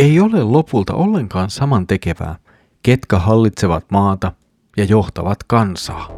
Ei ole lopulta ollenkaan samantekevää, ketkä hallitsevat maata ja johtavat kansaa.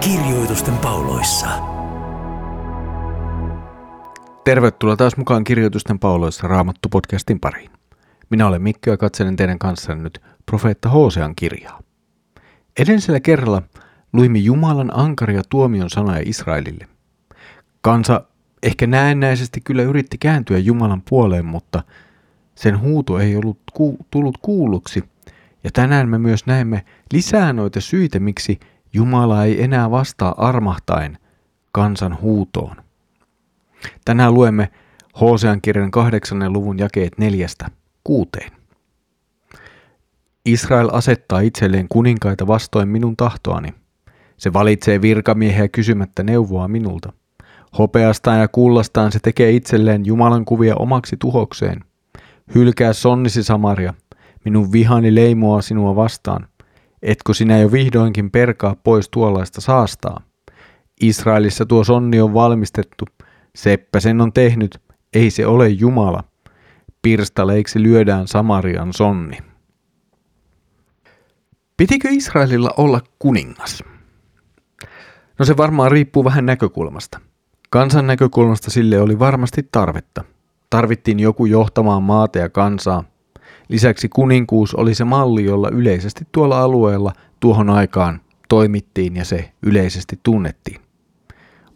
Kirjoitusten pauloissa. Tervetuloa taas mukaan Kirjoitusten pauloissa Raamattu-podcastin pariin. Minä olen Mikky ja katselen teidän kanssanne nyt profeetta Hosean kirjaa. Edellisellä kerralla luimme Jumalan ankaria tuomion sanoja Israelille. Kansa ehkä näennäisesti kyllä yritti kääntyä Jumalan puoleen, mutta sen huuto ei ollut tullut kuulluksi. Ja tänään me myös näemme lisää noita syitä, miksi Jumala ei enää vastaa armahtaen kansan huutoon. Tänään luemme Hosean kirjan 8. luvun jakeet 4-6. Israel asettaa itselleen kuninkaita vastoin minun tahtoani. Se valitsee virkamiehiä kysymättä neuvoa minulta. Hopeastaan ja kullastaan se tekee itselleen Jumalan kuvia omaksi tuhokseen. Hylkää sonnisi Samaria, minun vihani leimoaa sinua vastaan. Etkö sinä jo vihdoinkin perkaa pois tuollaista saastaa? Israelissa tuo sonni on valmistettu. Seppä sen on tehnyt, ei se ole Jumala. Pirstaleiksi lyödään Samarian sonni. Pitikö Israelilla olla kuningas? No se varmaan riippuu vähän näkökulmasta. Kansan näkökulmasta sille oli varmasti tarvetta. Tarvittiin joku johtamaan maata ja kansaa. Lisäksi kuninkuus oli se malli, jolla yleisesti tuolla alueella tuohon aikaan toimittiin ja se yleisesti tunnettiin.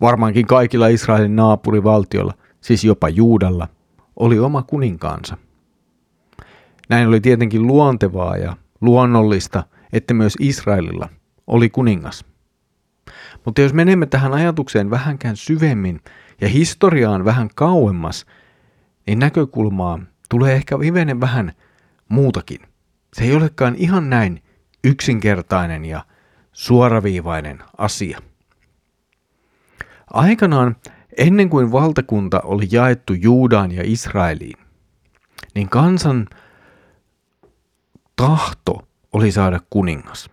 Varmaankin kaikilla Israelin naapurivaltioilla, siis jopa Juudalla, oli oma kuninkaansa. Näin oli tietenkin luontevaa ja luonnollista, että myös Israelilla oli kuningas. Mutta jos menemme tähän ajatukseen vähänkään syvemmin ja historiaan vähän kauemmas, niin näkökulmaa tulee ehkä hivenen vähän muutakin. Se ei olekaan ihan näin yksinkertainen ja suoraviivainen asia. Aikanaan, ennen kuin valtakunta oli jaettu Juudaan ja Israeliin, niin kansan tahto oli saada kuningas.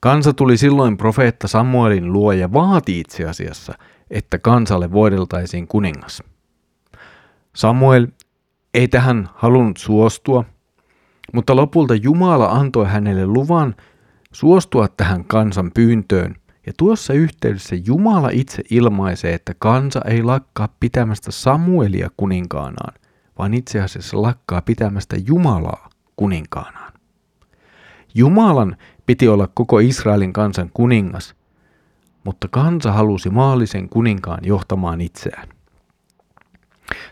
Kansa tuli silloin profeetta Samuelin luo ja vaati itse asiassa, että kansalle voideltaisiin kuningas. Samuel ei tähän halunnut suostua, mutta lopulta Jumala antoi hänelle luvan suostua tähän kansan pyyntöön. Ja tuossa yhteydessä Jumala itse ilmaisee, että kansa ei lakkaa pitämästä Samuelia kuninkaanaan, vaan itse asiassa lakkaa pitämästä Jumalaa kuninkaanaan. Jumalan piti olla koko Israelin kansan kuningas, mutta kansa halusi maallisen kuninkaan johtamaan itseään.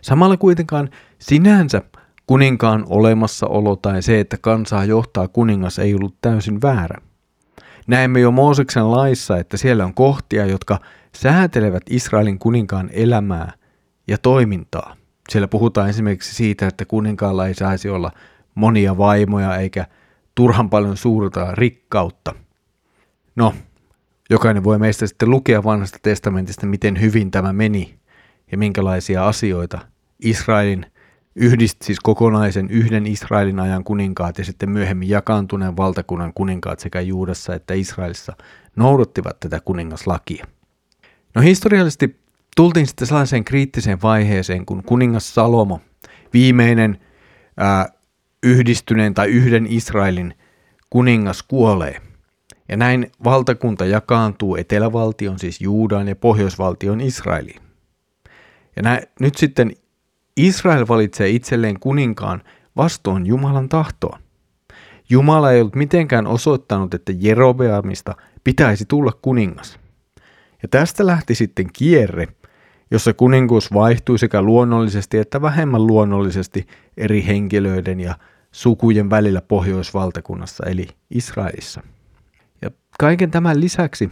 Samalla kuitenkaan sinänsä kuninkaan olemassaolo tai se, että kansaa johtaa kuningas, ei ollut täysin väärä. Näemme jo Mooseksen laissa, että siellä on kohtia, jotka säätelevät Israelin kuninkaan elämää ja toimintaa. Siellä puhutaan esimerkiksi siitä, että kuninkaalla ei saisi olla monia vaimoja eikä turhan paljon suurta rikkautta. No, jokainen voi meistä sitten lukea Vanhasta testamentista, miten hyvin tämä meni ja minkälaisia asioita Israelin yhdisti, siis kokonaisen yhden Israelin ajan kuninkaat ja sitten myöhemmin jakaantuneen valtakunnan kuninkaat sekä Juudassa että Israelissa noudattivat tätä kuningaslakia. No historiallisesti tultiin sitten sellaiseen kriittiseen vaiheeseen, kun kuningas Salomo, viimeinen yhdistyneen tai yhden Israelin kuningas, kuolee. Ja näin valtakunta jakaantuu etelävaltion, siis Juudaan, ja pohjoisvaltion Israeliin. Ja nyt sitten Israel valitsee itselleen kuninkaan vastoin Jumalan tahtoa. Jumala ei ollut mitenkään osoittanut, että Jerobeamista pitäisi tulla kuningas. Ja tästä lähti sitten kierre, jossa kuninkuus vaihtui sekä luonnollisesti että vähemmän luonnollisesti eri henkilöiden ja sukujen välillä pohjoisvaltakunnassa eli Israelissa. Ja kaiken tämän lisäksi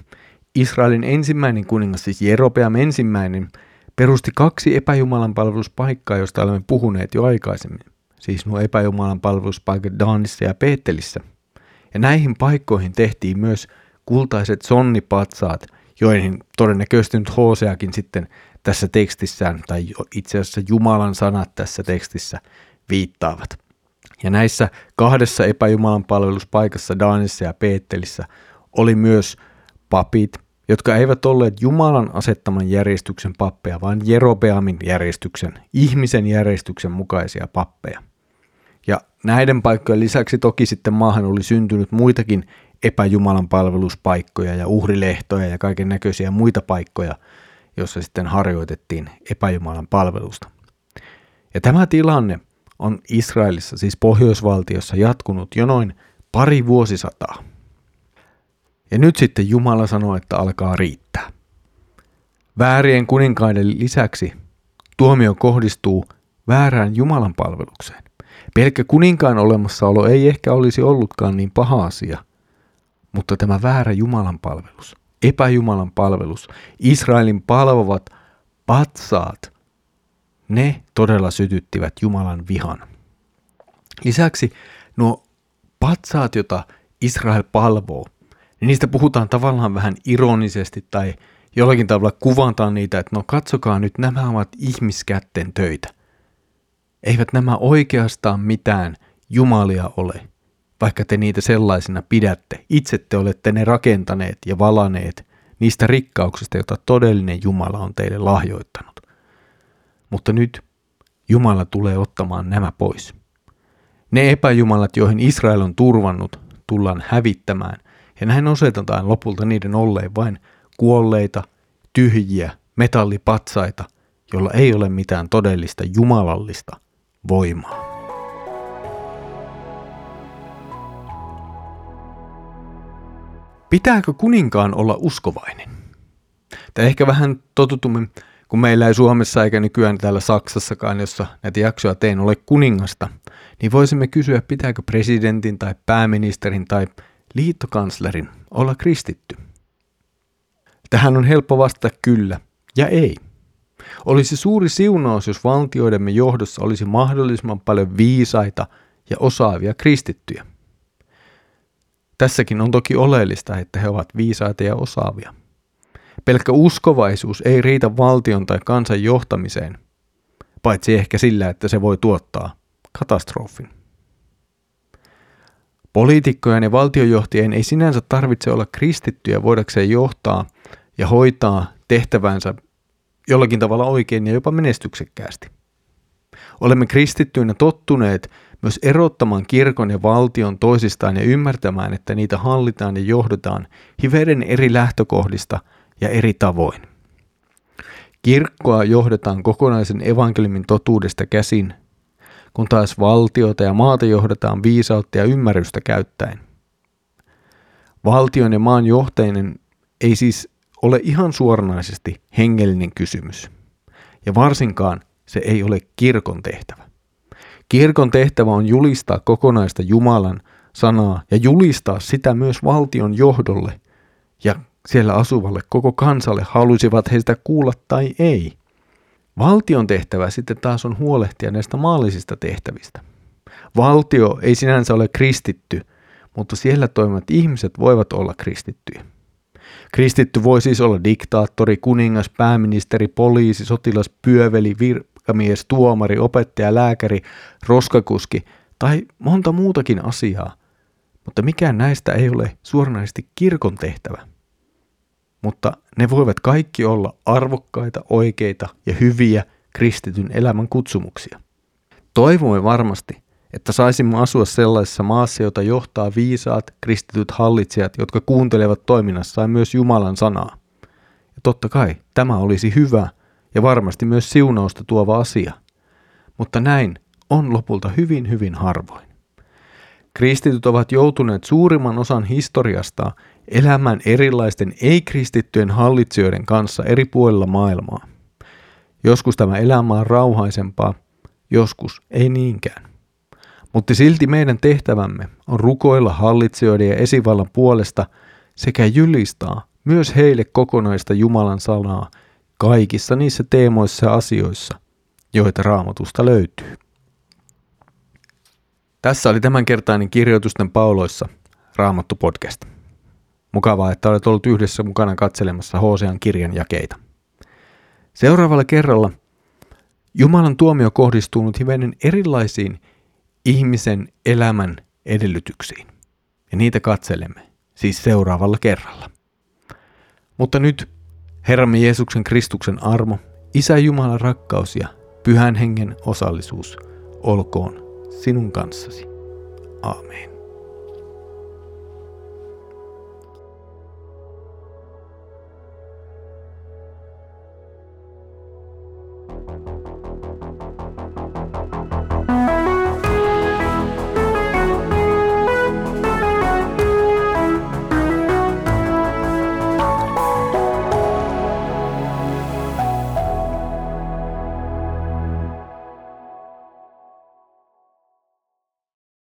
Israelin ensimmäinen kuningas, siis Jerobeam ensimmäinen, perusti 2 epäjumalan palveluspaikkaa, joista olemme puhuneet jo aikaisemmin. Siis nuo epäjumalan palveluspaikat Daanissa ja Beetelissä. Ja näihin paikkoihin tehtiin myös kultaiset sonnipatsaat, joihin todennäköisesti nyt Hoseakin sitten tässä tekstissään, tai itse asiassa Jumalan sanat tässä tekstissä viittaavat. Ja näissä kahdessa epäjumalan palveluspaikassa, Daanissa ja Beetelissä, oli myös papit, jotka eivät olleet Jumalan asettaman järjestyksen pappeja, vaan Jerobeamin järjestyksen, ihmisen järjestyksen mukaisia pappeja. Ja näiden paikkojen lisäksi toki sitten maahan oli syntynyt muitakin epäjumalan palveluspaikkoja ja uhrilehtoja ja kaiken näköisiä muita paikkoja, joissa sitten harjoitettiin epäjumalan palvelusta. Ja tämä tilanne on Israelissa, siis pohjoisvaltiossa, jatkunut jo noin pari vuosisataa. Ja nyt sitten Jumala sanoo, että alkaa riittää. Väärien kuninkaiden lisäksi tuomio kohdistuu väärään Jumalan palvelukseen. Pelkkä kuninkaan olemassaolo ei ehkä olisi ollutkaan niin paha asia, mutta tämä väärä Jumalan palvelus, epäjumalan palvelus, Israelin palvovat patsaat, ne todella sytyttivät Jumalan vihan. Lisäksi nuo patsaat, joita Israel palvoo, niin niistä puhutaan tavallaan vähän ironisesti tai jollakin tavalla kuvataan niitä, että no katsokaa nyt, nämä ovat ihmiskätten töitä. Eivät nämä oikeastaan mitään jumalia ole, vaikka te niitä sellaisina pidätte. Itse te olette ne rakentaneet ja valaneet niistä rikkauksista, joita todellinen Jumala on teille lahjoittanut. Mutta nyt Jumala tulee ottamaan nämä pois. Ne epäjumalat, joihin Israel on turvannut, tullaan hävittämään. Ja näin osoitetaan lopulta niiden olleen vain kuolleita, tyhjiä, metallipatsaita, jolla ei ole mitään todellista jumalallista voimaa. Pitääkö kuninkaan olla uskovainen? Tai ehkä vähän totutumme, kun meillä ei Suomessa eikä nykyään täällä Saksassakaan, jossa näitä jaksoja tein, ole kuningasta, niin voisimme kysyä, pitääkö presidentin tai pääministerin tai liittokanslerin olla kristitty? Tähän on helppo vastata kyllä ja ei. Olisi suuri siunaus, jos valtioidemme johdossa olisi mahdollisimman paljon viisaita ja osaavia kristittyjä. Tässäkin on toki oleellista, että he ovat viisaita ja osaavia. Pelkkä uskovaisuus ei riitä valtion tai kansan johtamiseen, paitsi ehkä sillä, että se voi tuottaa katastrofin. Poliitikkojen ja valtiojohtien ei sinänsä tarvitse olla kristittyjä voidakseen johtaa ja hoitaa tehtävänsä jollakin tavalla oikein ja jopa menestyksekkäästi. Olemme kristittyinä tottuneet myös erottamaan kirkon ja valtion toisistaan ja ymmärtämään, että niitä hallitaan ja johdetaan hivenen eri lähtökohdista ja eri tavoin. Kirkkoa johdetaan kokonaisen evankeliumin totuudesta käsin, kun taas valtiota ja maata johdetaan viisautta ja ymmärrystä käyttäen. Valtion ja maan johtajinen ei siis ole ihan suoranaisesti hengellinen kysymys, ja varsinkaan se ei ole kirkon tehtävä. Kirkon tehtävä on julistaa kokonaista Jumalan sanaa ja julistaa sitä myös valtion johdolle ja siellä asuvalle koko kansalle, halusivat he sitä kuulla tai ei. Valtion tehtävä sitten taas on huolehtia näistä maallisista tehtävistä. Valtio ei sinänsä ole kristitty, mutta siellä toimivat ihmiset voivat olla kristittyjä. Kristitty voi siis olla diktaattori, kuningas, pääministeri, poliisi, sotilas, pyöveli, virkamies, tuomari, opettaja, lääkäri, roskakuski tai monta muutakin asiaa, mutta mikään näistä ei ole suoranaisesti kirkon tehtävä. Mutta ne voivat kaikki olla arvokkaita, oikeita ja hyviä kristityn elämän kutsumuksia. Toivomme varmasti, että saisimme asua sellaisessa maassa, jota johtaa viisaat kristityt hallitsijat, jotka kuuntelevat toiminnassaan myös Jumalan sanaa. Ja totta kai tämä olisi hyvä ja varmasti myös siunausta tuova asia. Mutta näin on lopulta hyvin, hyvin harvoin. Kristityt ovat joutuneet suurimman osan historiastaan elämään erilaisten ei-kristittyjen hallitsijoiden kanssa eri puolilla maailmaa. Joskus tämä elämä on rauhaisempaa, joskus ei niinkään. Mutta silti meidän tehtävämme on rukoilla hallitsijoiden ja esivallan puolesta sekä julistaa myös heille kokonaista Jumalan sanaa kaikissa niissä teemoissa ja asioissa, joita Raamatusta löytyy. Tässä oli tämänkertainen Kirjoitusten pauloissa Raamattu-podcast. Mukavaa, että olet ollut yhdessä mukana katselemassa Hosean kirjan jakeita. Seuraavalla kerralla Jumalan tuomio kohdistuu nyt hivenen erilaisiin ihmisen elämän edellytyksiin. Ja niitä katselemme siis seuraavalla kerralla. Mutta nyt Herramme Jeesuksen Kristuksen armo, Isä Jumalan rakkaus ja Pyhän Hengen osallisuus olkoon sinun kanssasi. Aamen.